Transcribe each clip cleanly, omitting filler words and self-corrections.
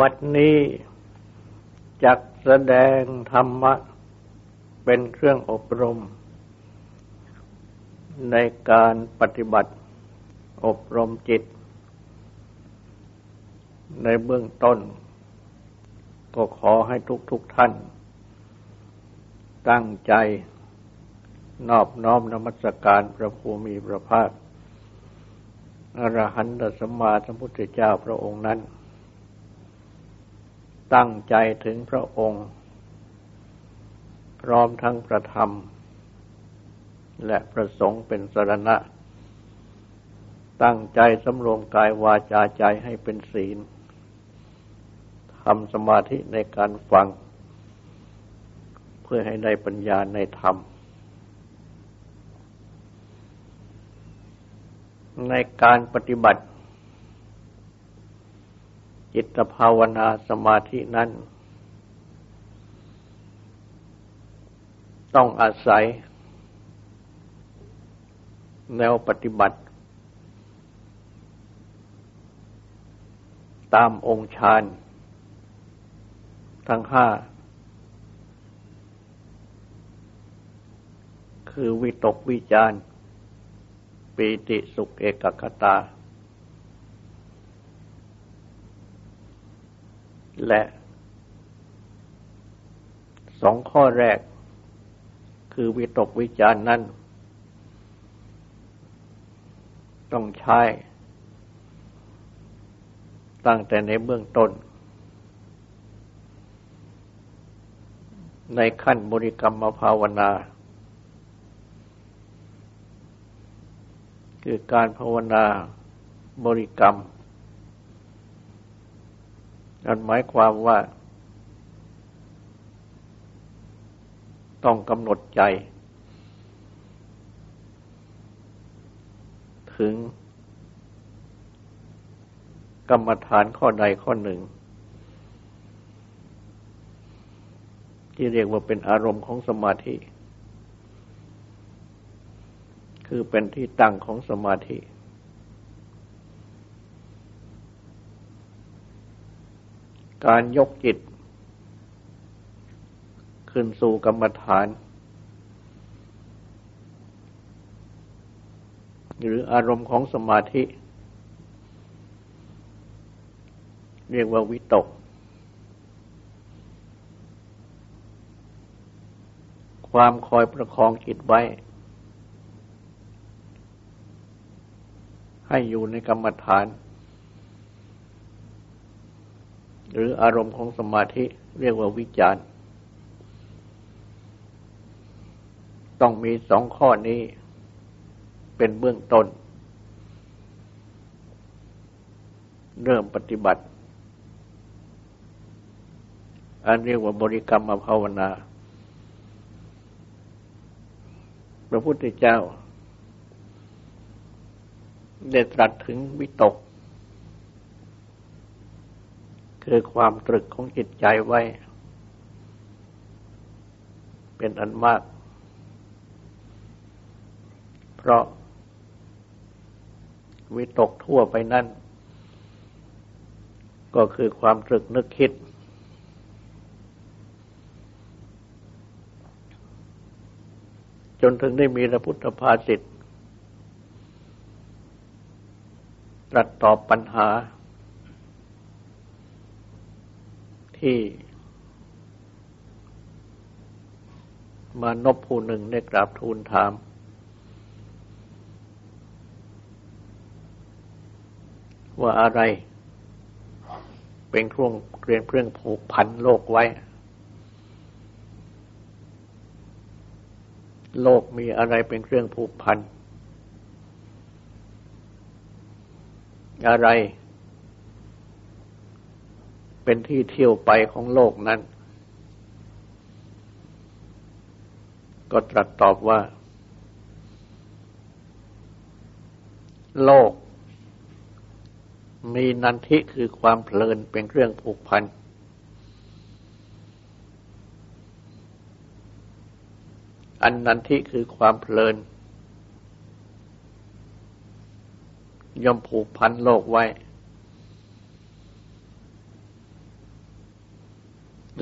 บัดนี้จักแสดงธรรมะเป็นเครื่องอบรมในการปฏิบัติอบรมจิตในเบื้องต้นก็ขอให้ทุกท่านตั้งใจนอบน้อมนมัสการพระภูมิพระภาคอรหันตสัมมาสัมพุทธเจ้าพระองค์นั้นตั้งใจถึงพระองค์พร้อมทั้งพระธรรมและพระสงฆ์เป็นสรณะตั้งใจสำรวมกายวาจาใจให้เป็นศีลทำสมาธิในการฟังเพื่อให้ได้ปัญญาในธรรมในการปฏิบัติจิตภาวนาสมาธินั้นต้องอาศัยแนวปฏิบัติตามองค์ฌานทั้งห้าคือวิตกวิจารปิติสุขเอกคตาและสองข้อแรกคือวิตกวิจารนั้นต้องใช้ตั้งแต่ในเบื้องต้นในขั้นบริกรรมภาวนาคือการภาวนาบริกรรมนั่นหมายความว่าต้องกำหนดใจถึงกรรมฐานข้อใดข้อหนึ่งที่เรียกว่าเป็นอารมณ์ของสมาธิคือเป็นที่ตั้งของสมาธิการยกจิตขึ้นสู่กรรมฐานหรืออารมณ์ของสมาธิเรียกว่าวิตกความคอยประคองจิตไว้ให้อยู่ในกรรมฐานหรืออารมณ์ของสมาธิเรียกว่าวิจารณ์ต้องมีสองข้อนี้เป็นเบื้องต้นเริ่มปฏิบัติอันเรียกว่าบริกรรมภาวนาพระพุทธเจ้าได้ตรัสถึงวิตกคือความตรึกของจิตใจไว้เป็นอันมากเพราะวิตกทั่วไปนั่นก็คือความตรึกนึกคิดจนถึงได้มีพระพุทธภาษิตตรัสตอบปัญหาที่มานพผู้หนึ่งได้กราบทูลถามว่าอะไรเป็นเครื่องผูกพันโลกไว้โลกมีอะไรเป็นเครื่องผูกพันอะไรเป็นที่เที่ยวไปของโลกนั้นก็ตรัสตอบว่าโลกมีนันทิคือความเพลินเป็นเครื่องผูกพันอันนันทิคือความเพลินย่อมผูกพันโลกไว้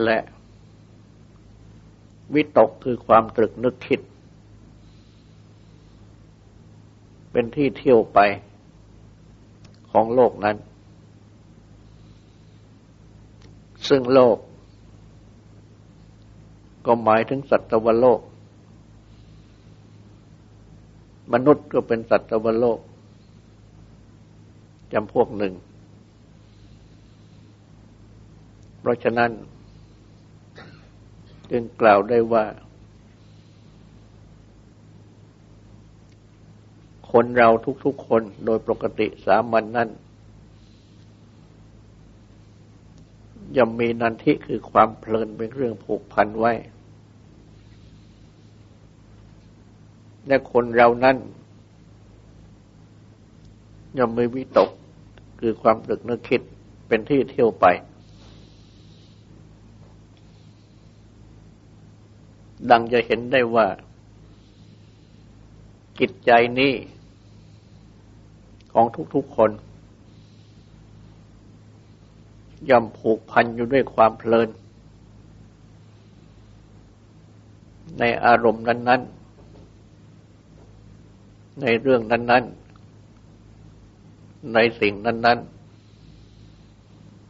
และวิตกคือความตรึกนึกคิดเป็นที่เที่ยวไปของโลกนั้นซึ่งโลกก็หมายถึงสัตวโลกมนุษย์ก็เป็นสัตวโลกจำพวกหนึ่งเพราะฉะนั้นจึงกล่าวได้ว่าคนเราทุกๆคนโดยปกติสามัญนั้นย่อมมีนันทิคือความเพลินเป็นเรื่องผูกพันไว้และคนเรานั้นย่อมมีวิตกคือความตรึกนึกคิดเป็นที่เที่ยวไปดังจะเห็นได้ว่ากิจใจนี้ของทุกๆคนย่อมผูกพันอยู่ด้วยความเพลินในอารมณ์นั้นๆในเรื่องนั้นๆในสิ่งนั้น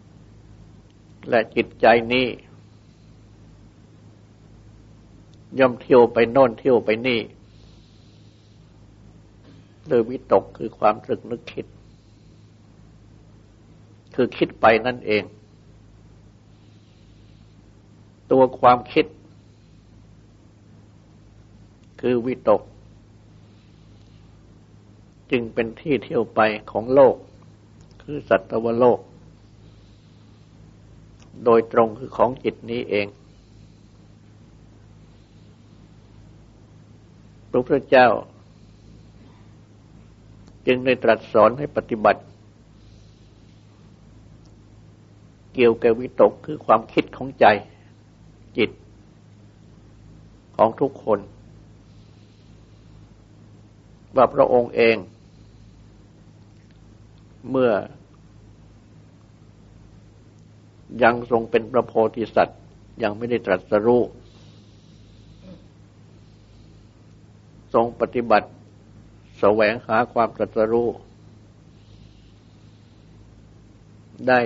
ๆและจิตใจนี้ย่อมเที่ยวไปโน่นเที่ยวไปนี่โดยวิตกคือความตรึกนึกคิดคือคิดไปนั่นเองตัวความคิดคือวิตกจึงเป็นที่เที่ยวไปของโลกคือสัตวโลกโดยตรงคือของจิตนี้เองพระพุทธเจ้าจึงได้ตรัสสอนให้ปฏิบัติเกี่ยวกับวิตกคือความคิดของใจจิตของทุกคนว่าพระองค์เองเมื่อยังทรงเป็นพระโพธิสัตว์ยังไม่ได้ตรัสรู้ทรงปฏิบัติแสวงหาความตรัสรู้ได้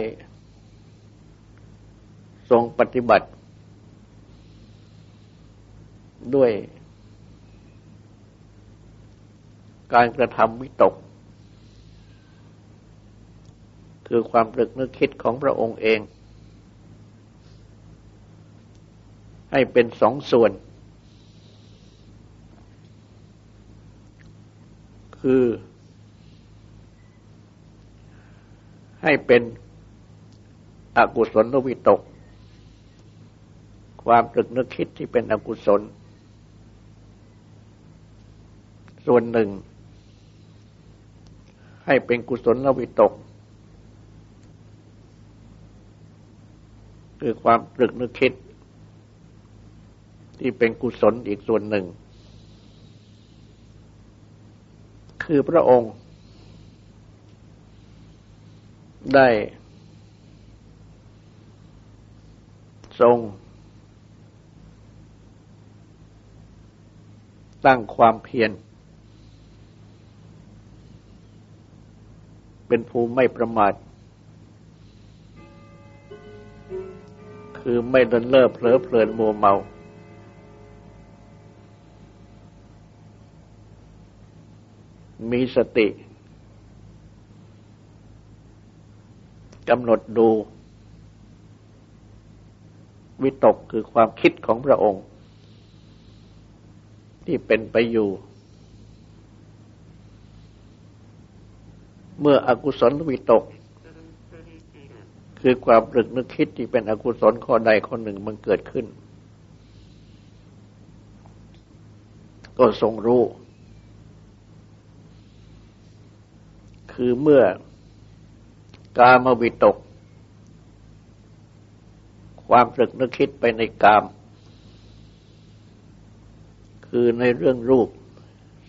ทรงปฏิบัติด้วยการกระทำวิตกคือความตรึกนึกคิดของพระองค์เองให้เป็นสองส่วนคือให้เป็นอกุศลวิตกความตรึกนึกคิดที่เป็นอกุศลส่วนหนึ่งให้เป็นกุศลวิตกคือความตรึกนึกคิดที่เป็นกุศลอีกส่วนหนึ่งคือพระองค์ได้ทรงตั้งความเพียรเป็นผู้ไม่ประมาทคือไม่เลินเล่อเผลอเพลินมัวเมามีสติกำหนดดูวิตกคือความคิดของพระองค์ที่เป็นไปอยู่เมื่ออกุศลวิตกคือความตรึกนึกคิดที่เป็นอกุศลข้อใดข้อหนึ่งมันเกิดขึ้นก็ทรงรู้คือเมื่อกามวิตกความตรึกนึกคิดไปในกามคือในเรื่องรูป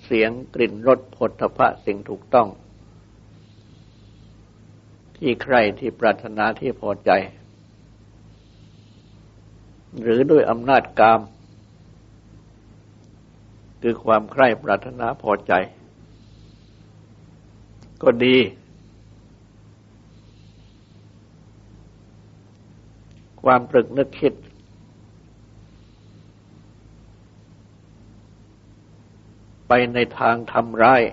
เสียงกลิ่นรสโผฏฐัพพะสิ่งถูกต้องที่ใครที่ปรารถนาที่พอใจ หรือด้วยอำนาจกามคือความใคร่ปรารถนาพอใจก็ดีความตรึกนึกคิดไปในทางทำร้าย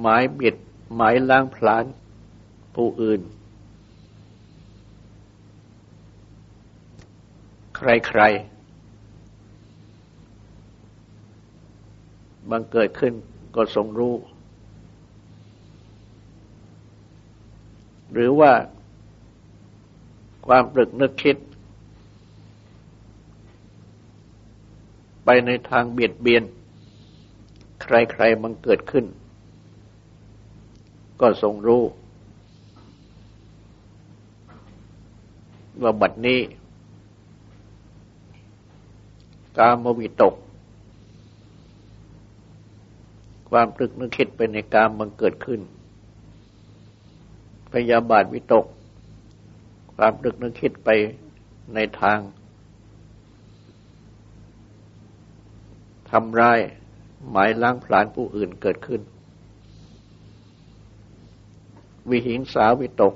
หมายบิดหมายล้างผลาญผู้อื่นใครๆบังเกิดขึ้นก็ทรงรู้หรือว่าความตรึกนึกคิดไปในทางเบียดเบียนใครๆบังเกิดขึ้นก็ทรงรู้ว่าบัดนี้กามวิตกความตรึกนึกคิดไปในกามบังเกิดขึ้นพยาบาทวิตกความตรึกนึกคิดไปในทางทำร้ายหมายล้างผลาญผู้อื่นเกิดขึ้นวิหิงสาวิตก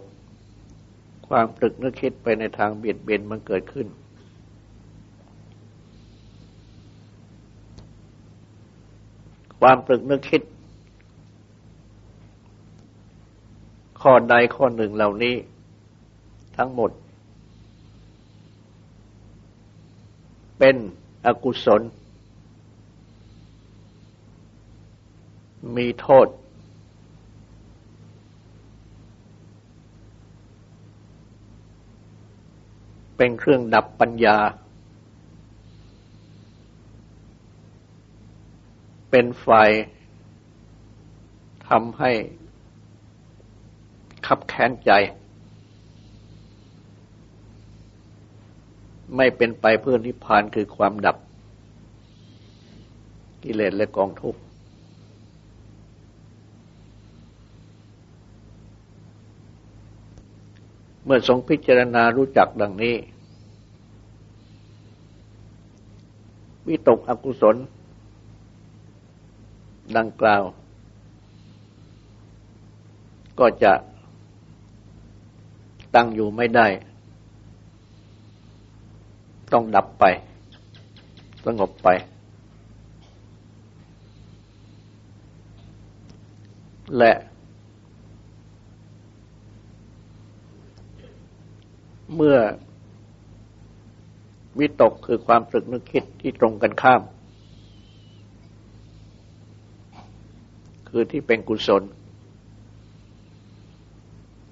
ความตรึกนึกคิดไปในทางเบียดเบียนมันเกิดขึ้นความตรึกนึกคิดข้อใดข้อหนึ่งเหล่านี้ทั้งหมดเป็นอกุศลมีโทษเป็นเครื่องดับปัญญาเป็นไฟทำให้คับแค้นใจไม่เป็นไปเพื่อนิพพานคือความดับกิเลสและกองทุกข์เมื่อทรงพิจารณารู้จักดังนี้วิตกอกุศลดังกล่าวก็จะตั้งอยู่ไม่ได้ต้องดับไปสงบไปและเมื่อวิตกคือความตรึกนึกคิดที่ตรงกันข้ามคือที่เป็นกุศล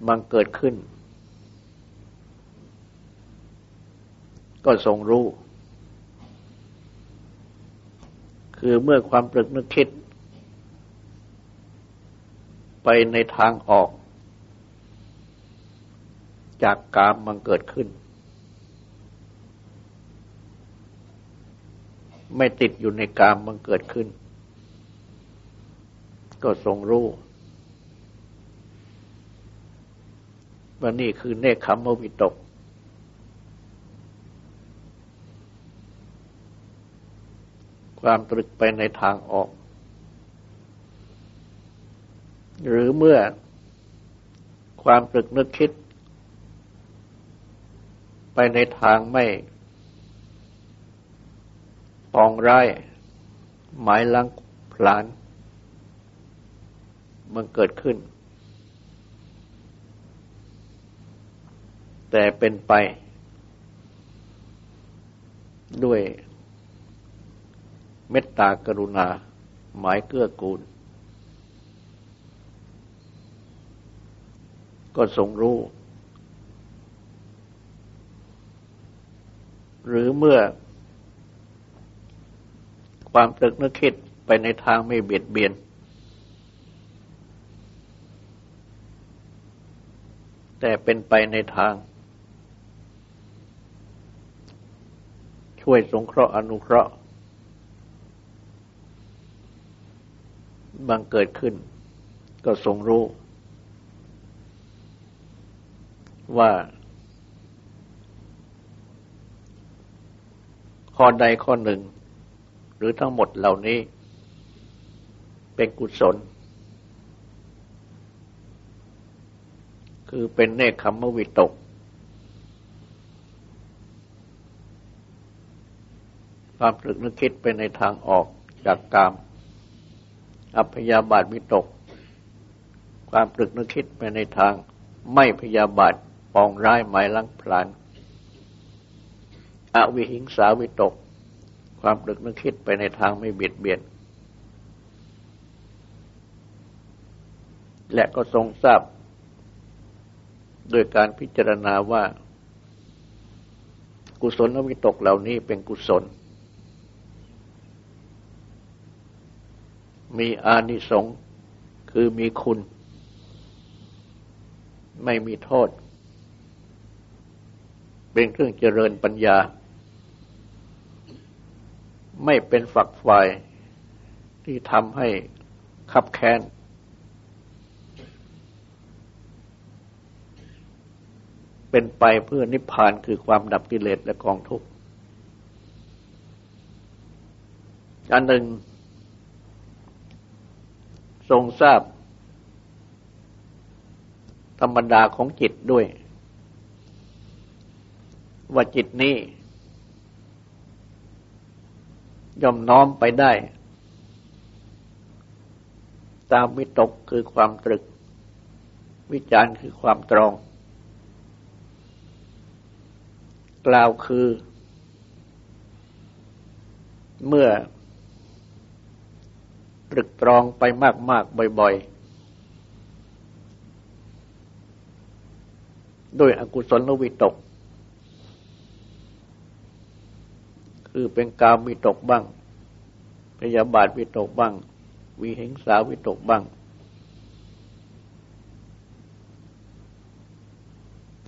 บังเกิดขึ้นก็ทรงรู้คือเมื่อความตรึกนึกคิดไปในทางออกจากกามมันเกิดขึ้นไม่ติดอยู่ในกามมันเกิดขึ้นก็ทรงรู้ว่านี่คือเนคขมวิตกความตรึกไปในทางออกหรือเมื่อความตรึกนึกคิดไปในทางไม่ปองร้ายหมายล้างผลาญมันเกิดขึ้นแต่เป็นไปด้วยเมตตากรุณาหมายเกื้อกูลก็ทรงรู้หรือเมื่อความตรึกนึกคิดไปในทางไม่เบียดเบียนแต่เป็นไปในทางช่วยสงเคราะห์อนุเคราะห์บังเกิดขึ้นก็ทรงรู้ ว่าข้อใดข้อหนึ่งหรือทั้งหมดเหล่านี้เป็นกุศลคือเป็นเนกขัมมวิตกความตรึกนึกคิดไปในทางออกจากกามอัพยาบาทวิตกความตรึกนึกคิดไปในทางไม่พยาบาทปองร้ายหมายลังพลานอวิหิงสาวิตกความตรึกนึกคิดไปในทางไม่เบียดเบียนและก็ทรงทราบโดยการพิจารณาว่ากุศลวิตกเหล่านี้เป็นกุศลมีอานิสงส์คือมีคุณไม่มีโทษเป็นเครื่องเจริญปัญญาไม่เป็นฝักใฝ่ที่ทำให้คับแค้นเป็นไปเพื่อนิพพานคือความดับกิเลสและกองทุกข์อันหนึ่งทรงทราบธรรมดาของจิตด้วยว่าจิตนี้ย่อมน้อมไปได้ตามวิตกคือความตรึกวิจารณ์คือความตรองกล่าวคือเมื่อตรึกตรองไปมากๆบ่อยๆด้วยอกุศลวิตกคือเป็นกามวิตกบ้างพยาบาทวิตกบ้างวิหิงสาวิตกบ้าง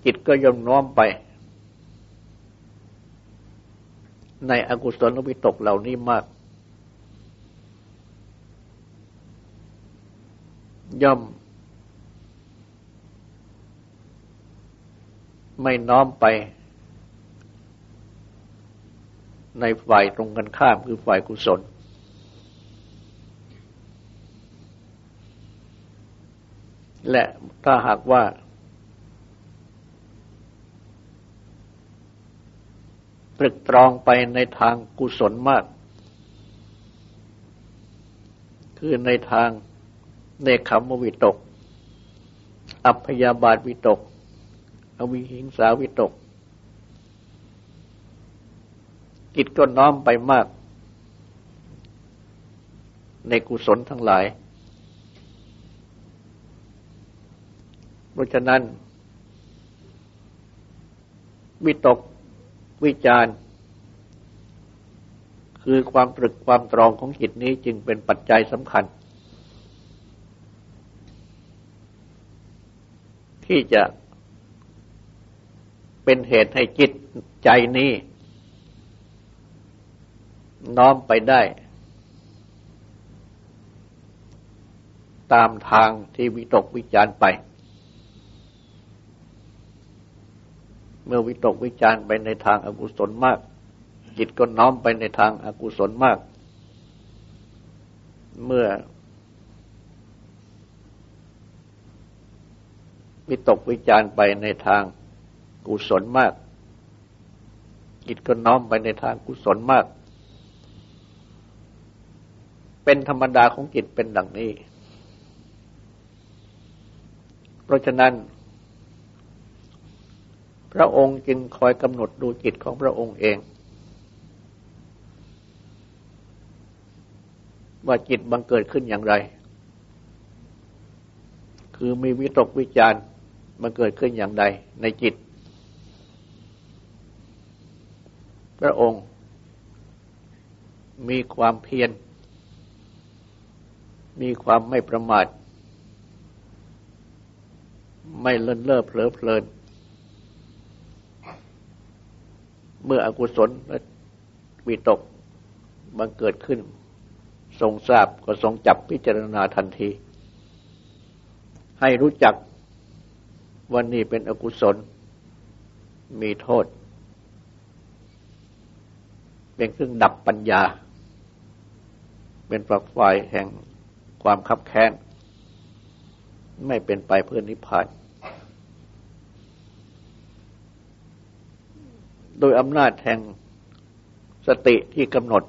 จิตก็ย่อมน้อมไปในอกุศลวิตกเหล่านี้มากย่อมไม่น้อมไปในฝ่ายตรงกันข้ามคือฝ่ายกุศลและถ้าหากว่าตรึกตรองไปในทางกุศลมากคือในทางเนกขัมมวิตกอัพยาบาทวิตกอวิหิงสาวิตกจิตก็น้อมไปมากในกุศลทั้งหลายเพราะฉะนั้นวิตกวิจารณ์คือความตรึกความตรองของจิตนี้จึงเป็นปัจจัยสำคัญที่จะเป็นเหตุให้จิตใจนี้น้อมไปได้ตามทางที่วิตกวิจารไปเมื่อวิตกวิจารไปในทางอกุศลมากจิตก็น้อมไปในทางอกุศลมากเมื่อวิตกวิจารไปในทางกุศลมากจิตก็น้อมไปในทางกุศลมากเป็นธรรมดาของจิตเป็นดังนี้เพราะฉะนั้นพระองค์จึงคอยกำหนดดูจิตของพระองค์เองว่าจิตบังเกิดขึ้นอย่างไรคือมีวิตกวิจารมันเกิดขึ้นอย่างใดในจิตพระองค์มีความเพียรมีความไม่ประมาทไม่เลินเล่อเผลอเพลินเมื่ออกุศลและวิตกมันเกิดขึ้นทรงทราบก็ทรงจับพิจารณาทันทีให้รู้จัก ว่านี่เป็นอกุศลมีโทษเป็นเครื่องดับปัญญาเป็นฝักใฝ่แห่งความคับแค้นไม่เป็นไปเพื่อนิพพานโดยอำนาจแห่งสติที่กำหนด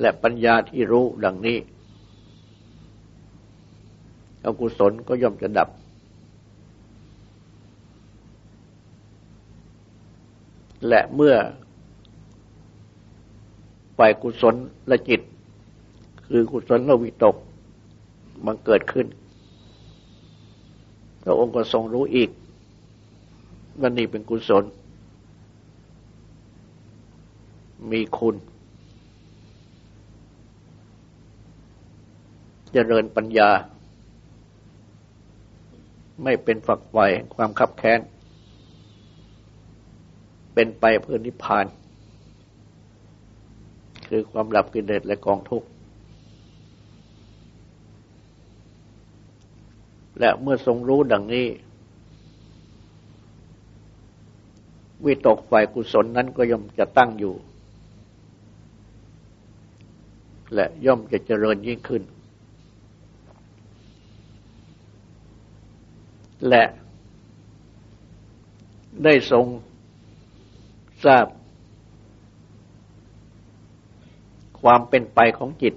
และปัญญาที่รู้ดังนี้อกุศลก็ย่อมจะดับและเมื่อฝ่ายกุศลและจิตคือกุศลและวิตกมันเกิดขึ้นพระองค์ก็ทรงรู้อีกว่านี่เป็นกุศลมีคุณเจริญปัญญาไม่เป็นฝักใฝ่ความคับแค้นเป็นไปเพื่อนิพพานคือความดับกิเลสและกองทุกข์และเมื่อทรงรู้ดังนี้วิตกฝ่ายกุศลนั้นก็ย่อมจะตั้งอยู่และย่อมจะเจริญยิ่งขึ้นและได้ทรงทราบความเป็นไปของจิต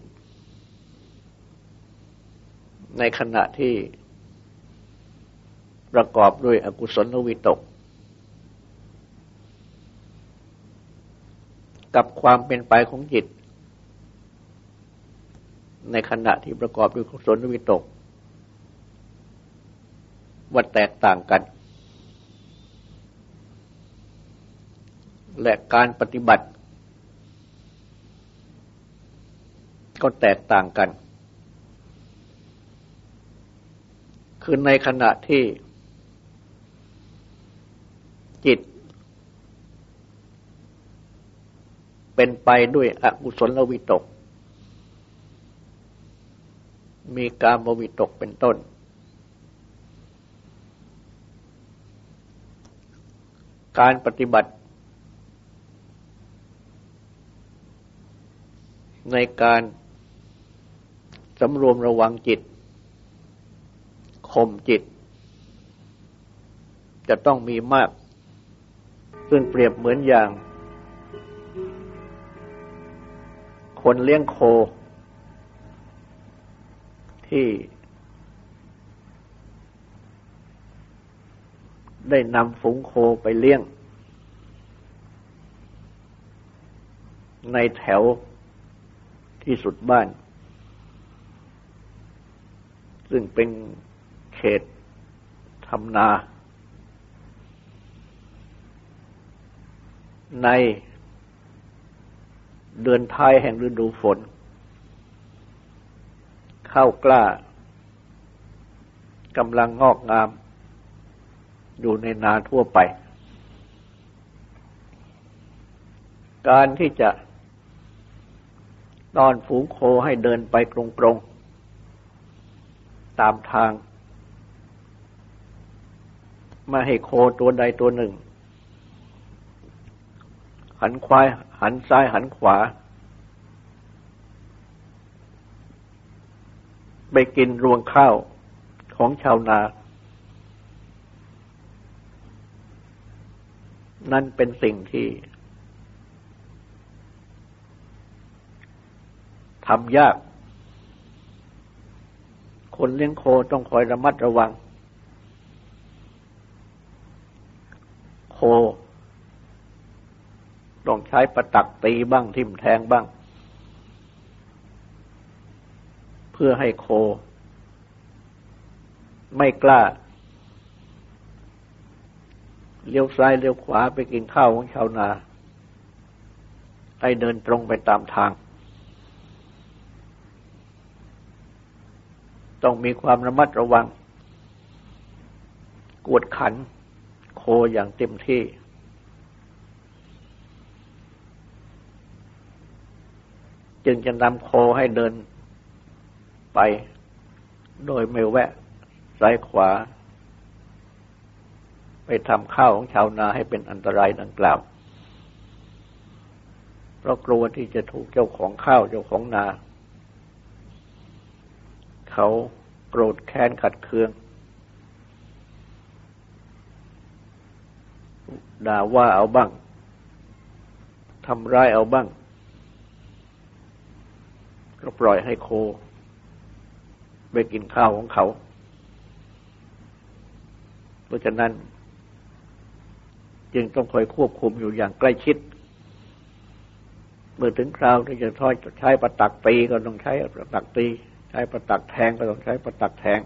ในขณะที่ประกอบด้วยอกุศลวิตกกับความเป็นไปของจิตในขณะที่ประกอบด้วยกุศลวิตกว่าแตกต่างกันและการปฏิบัติก็แตกต่างกันคือในขณะที่จิตเป็นไปด้วยอกุศลวิตกมีกามวิตกเป็นต้นการปฏิบัติในการสำรวมระวังจิตข่มจิตจะต้องมีมากซึ่งเปรียบเหมือนอย่างคนเลี้ยงโคที่ได้นำฝูงโคไปเลี้ยงในแถวที่สุดบ้านซึ่งเป็นเขตทำนาในเดือนท้ายแห่งฤดูฝนข้าวกล้ากำลังงอกงามอยู่ในนาทั่วไปการที่จะต้อนฝูงโคให้เดินไปตรงๆตามทางมาให้โคตัวใดตัวหนึ่งหันควายหันซ้ายหันขวาไปกินรวงข้าวของชาวนานั่นเป็นสิ่งที่ทำยากคนเลี้ยงโคต้องคอยระมัดระวังโคต้องใช้ประตักตีบ้างทิ่มแทงบ้างเพื่อให้โคไม่กล้าเลี้ยวซ้ายเลี้ยวขวาไปกินข้าวของชาวนาให้เดินตรงไปตามทางต้องมีความระมัดระวังกวดขันโคอย่างเต็มที่จึงจะนำโคให้เดินไปโดยไม่แวะซ้ายขวา ไม่ทำข้าวของชาวนาให้เป็นอันตรายดังกล่าวเพราะกลัวที่จะถูกเจ้าของข้าวเจ้าของนาเขาโกรธแค้นขัดเคืองด่าว่าเอาบ้างทำร้ายเอาบ้างก็ปล่อยให้โคไปกินข้าวของเขาเพราะฉะนั้นจึงต้องคอยควบคุมอยู่อย่างใกล้ชิดเมื่อถึงคราวที่จะทอดใช้ประตักตีก็ต้องใช้ประตักตีใช้ประตักแทงก็ต้องใช้ประตักแทง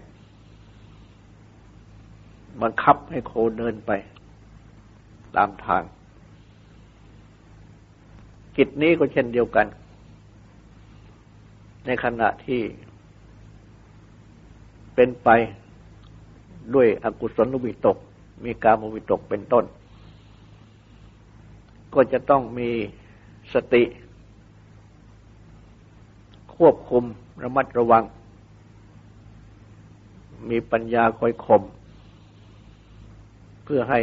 บังคับให้โคเดินไปตามทางกิจนี้ก็เช่นเดียวกันในขณะที่เป็นไปด้วยอกุศลวิตกมีกามวิตกเป็นต้นก็จะต้องมีสติควบคุมระมัดระวังมีปัญญาคอยข่มเพื่อให้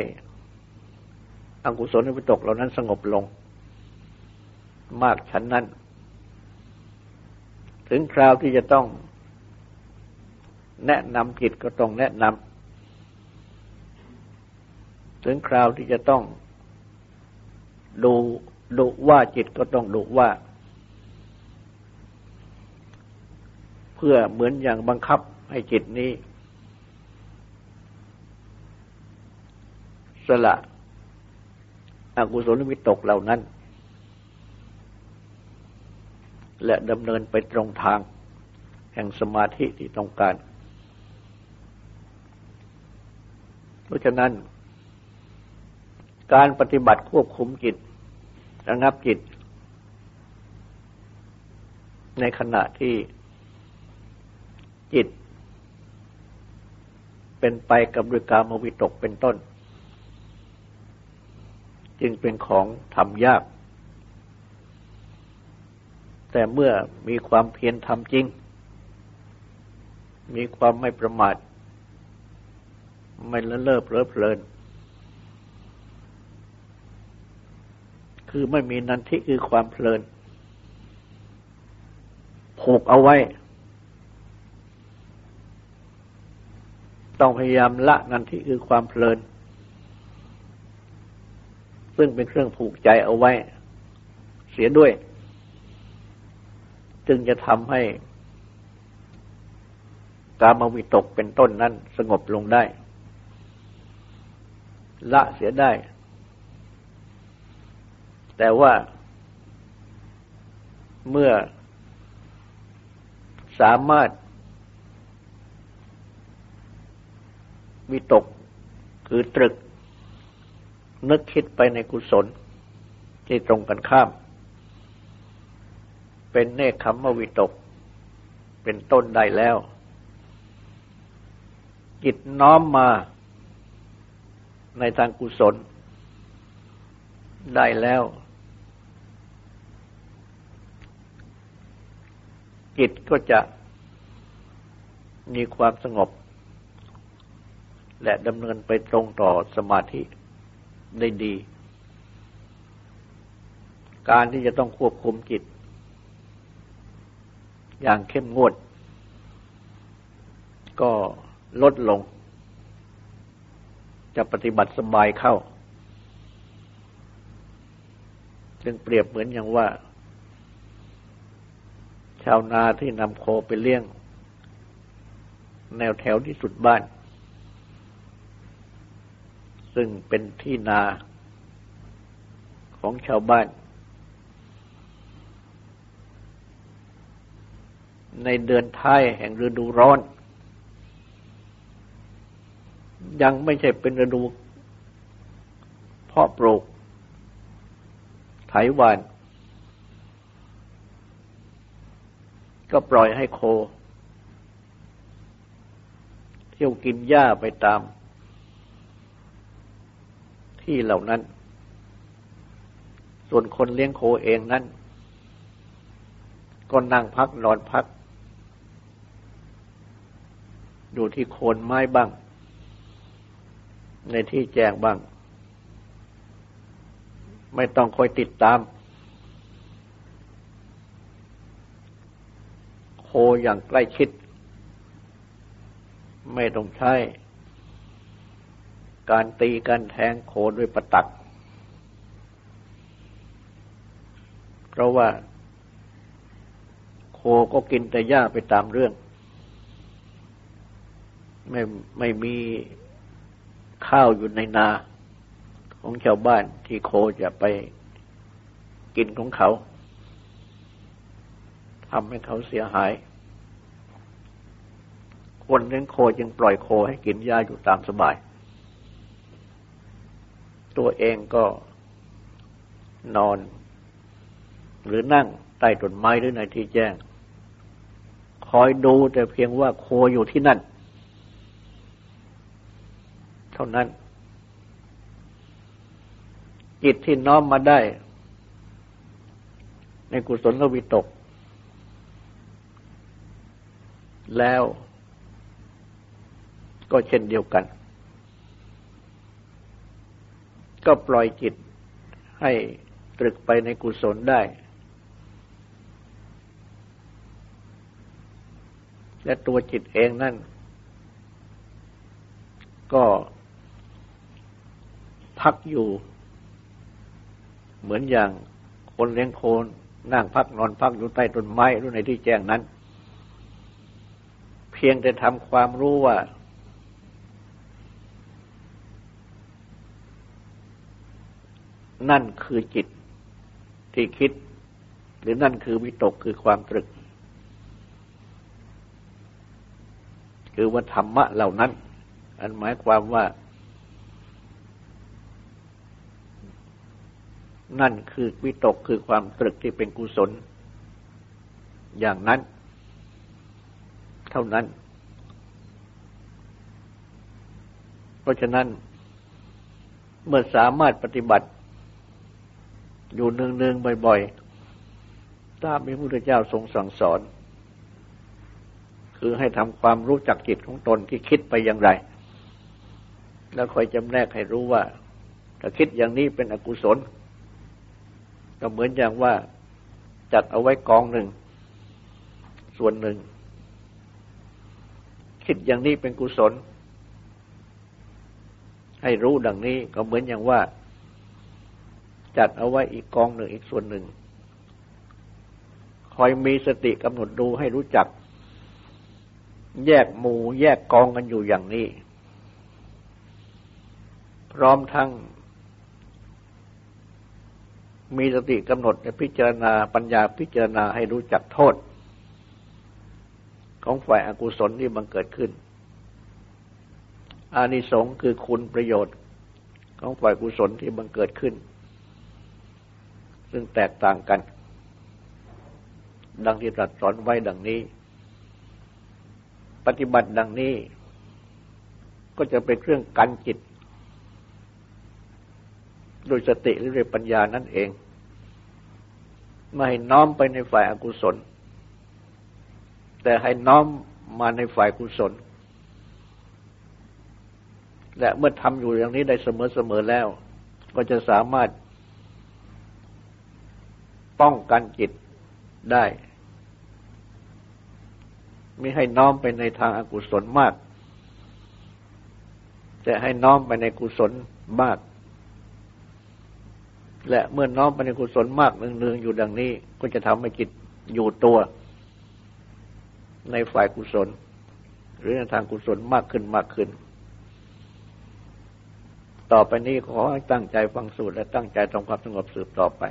อกุศลวิตกเหล่านั้นสงบลงมากฉันนั้นถึงคราวที่จะต้องแนะนำจิตก็ต้องแนะนำถึงคราวที่จะต้องดุว่าจิตก็ต้องดุว่าเพื่อเหมือนอย่างบังคับให้จิตนี้สละอกุศลวิตกเหล่านั้นและดำเนินไปตรงทางแห่งสมาธิที่ต้องการเพราะฉะนั้นการปฏิบัติควบคุมจิตระงับจิตในขณะที่จิตเป็นไปกับด้วยกามวิตกเป็นต้นจึงเป็นของทำยากแต่เมื่อมีความเพียรทำจริงมีความไม่ประมาทไม่เล่อเล่อเผลอเพลินคือไม่มีนันทิคือความเพลินผูกเอาไว้ต้องพยายามละนันทิคือความเพลินซึ่งเป็นเครื่องผูกใจเอาไว้เสียด้วยจึงจะทำให้กามวิตกเป็นต้นนั้นสงบลงได้ละเสียได้แต่ว่าเมื่อสามารถวิตกคือตรึกนึกคิดไปในกุศลที่ตรงกันข้ามเป็นเนกขัมมวิตกเป็นต้นได้แล้วจิตน้อมมาในทางกุศลได้แล้วจิตก็จะมีความสงบและดำเนินไปตรงต่อสมาธิได้ดีการที่จะต้องควบคุมจิตอย่างเข้มงวดก็ลดลงจะปฏิบัติสบายเข้าจึงเปรียบเหมือนอย่างว่าชาวนาที่นำโคไปเลี้ยงแนวแถวที่สุดบ้านซึ่งเป็นที่นาของชาวบ้านในเดือนท้ายแห่งฤดูร้อนยังไม่ใช่เป็นฤดูเพาะปลูกไถหว่านก็ปล่อยให้โคเที่ยวกินหญ้าไปตามที่เหล่านั้นส่วนคนเลี้ยงโคเองนั้นก็นั่งพักนอนพักอยู่ที่โคนไม้บ้าง ในที่แจ้งบ้างไม่ต้องคอยติดตามโคอย่างใกล้ชิดไม่ต้องใช้การตีการแทงโคด้วยประตักเพราะว่าโคก็กินแต่หญ้าไปตามเรื่องไม่มีข้าวอยู่ในนาของชาวบ้านที่โคจะไปกินของเขาทำให้เขาเสียหายคนเลี้ยงโคจึงปล่อยโคให้กินหญ้าอยู่ตามสบายตัวเองก็นอนหรือนั่งใต้ต้นไม้หรือในที่แจ้งคอยดูแต่เพียงว่าโคอยู่ที่นั่นเท่านั้นจิตที่น้อมมาได้ในกุศลวิตกแล้วก็เช่นเดียวกันก็ปล่อยจิตให้ตรึกไปในกุศลได้และตัวจิตเองนั่นก็พักอยู่เหมือนอย่างคนเลี้ยงโคนั่งพักนอนพักอยู่ใต้ต้นไม้หรือในที่แจ้งนั้นเพียงแต่ทำความรู้ว่านั่นคือจิตที่คิดหรือนั่นคือวิตกคือความตรึกคือว่าธรรมะเหล่านั้นอันหมายความว่านั่นคือวิตกคือความตรึกที่เป็นกุศลอย่างนั้นเท่านั้นเพราะฉะนั้นเมื่อสามารถปฏิบัติอยู่เนืองๆบ่อยๆตามที่พระพุทธเจ้าทรงสั่งสอนคือให้ทำความรู้จักจิตของตนที่คิดไปอย่างไรแล้วคอยจำแนกให้รู้ว่าถ้าคิดอย่างนี้เป็นอกุศลก็เหมือนอย่างว่าจัดเอาไว้กองหนึ่งส่วนหนึ่งคิดอย่างนี้เป็นกุศลให้รู้ดังนี้ก็เหมือนอย่างว่าจัดเอาไว้อีกกองหนึ่งอีกส่วนหนึ่งคอยมีสติกำหนดดูให้รู้จักแยกหมู่แยกกองกันอยู่อย่างนี้พร้อมทั้งมีสติกำหนดในพิจารณาปัญญาพิจารณาให้รู้จักโทษของฝ่ายอกุศลที่บังเกิดขึ้นอานิสงส์คือคุณประโยชน์ของฝ่ายกุศลที่บังเกิดขึ้นซึ่งแตกต่างกันดังที่ตรัสสอนไว้ดังนี้ปฏิบัติดังนี้ก็จะเป็นเครื่องกันจิตโดยสติหรือปัญญานั่นเองไม่ให้น้อมไปในฝ่ายอกุศลแต่ให้น้อมมาในฝ่ายกุศลและเมื่อทำอยู่อย่างนี้ได้เสมอๆแล้วก็จะสามารถป้องกันจิตได้ไม่ให้น้อมไปในทางอกุศลมากแต่ให้น้อมไปในกุศลมากและเมื่อน้อมไปในกุศลมากเนืองๆอยู่ดังนี้ก็จะทำให้จิตอยู่ตัวในฝ่ายกุศลหรือในทางกุศลมากขึ้นมากขึ้นต่อไปนี้ขอให้ตั้งใจฟังสูตรและตั้งใจทำความสงบสืบต่อไป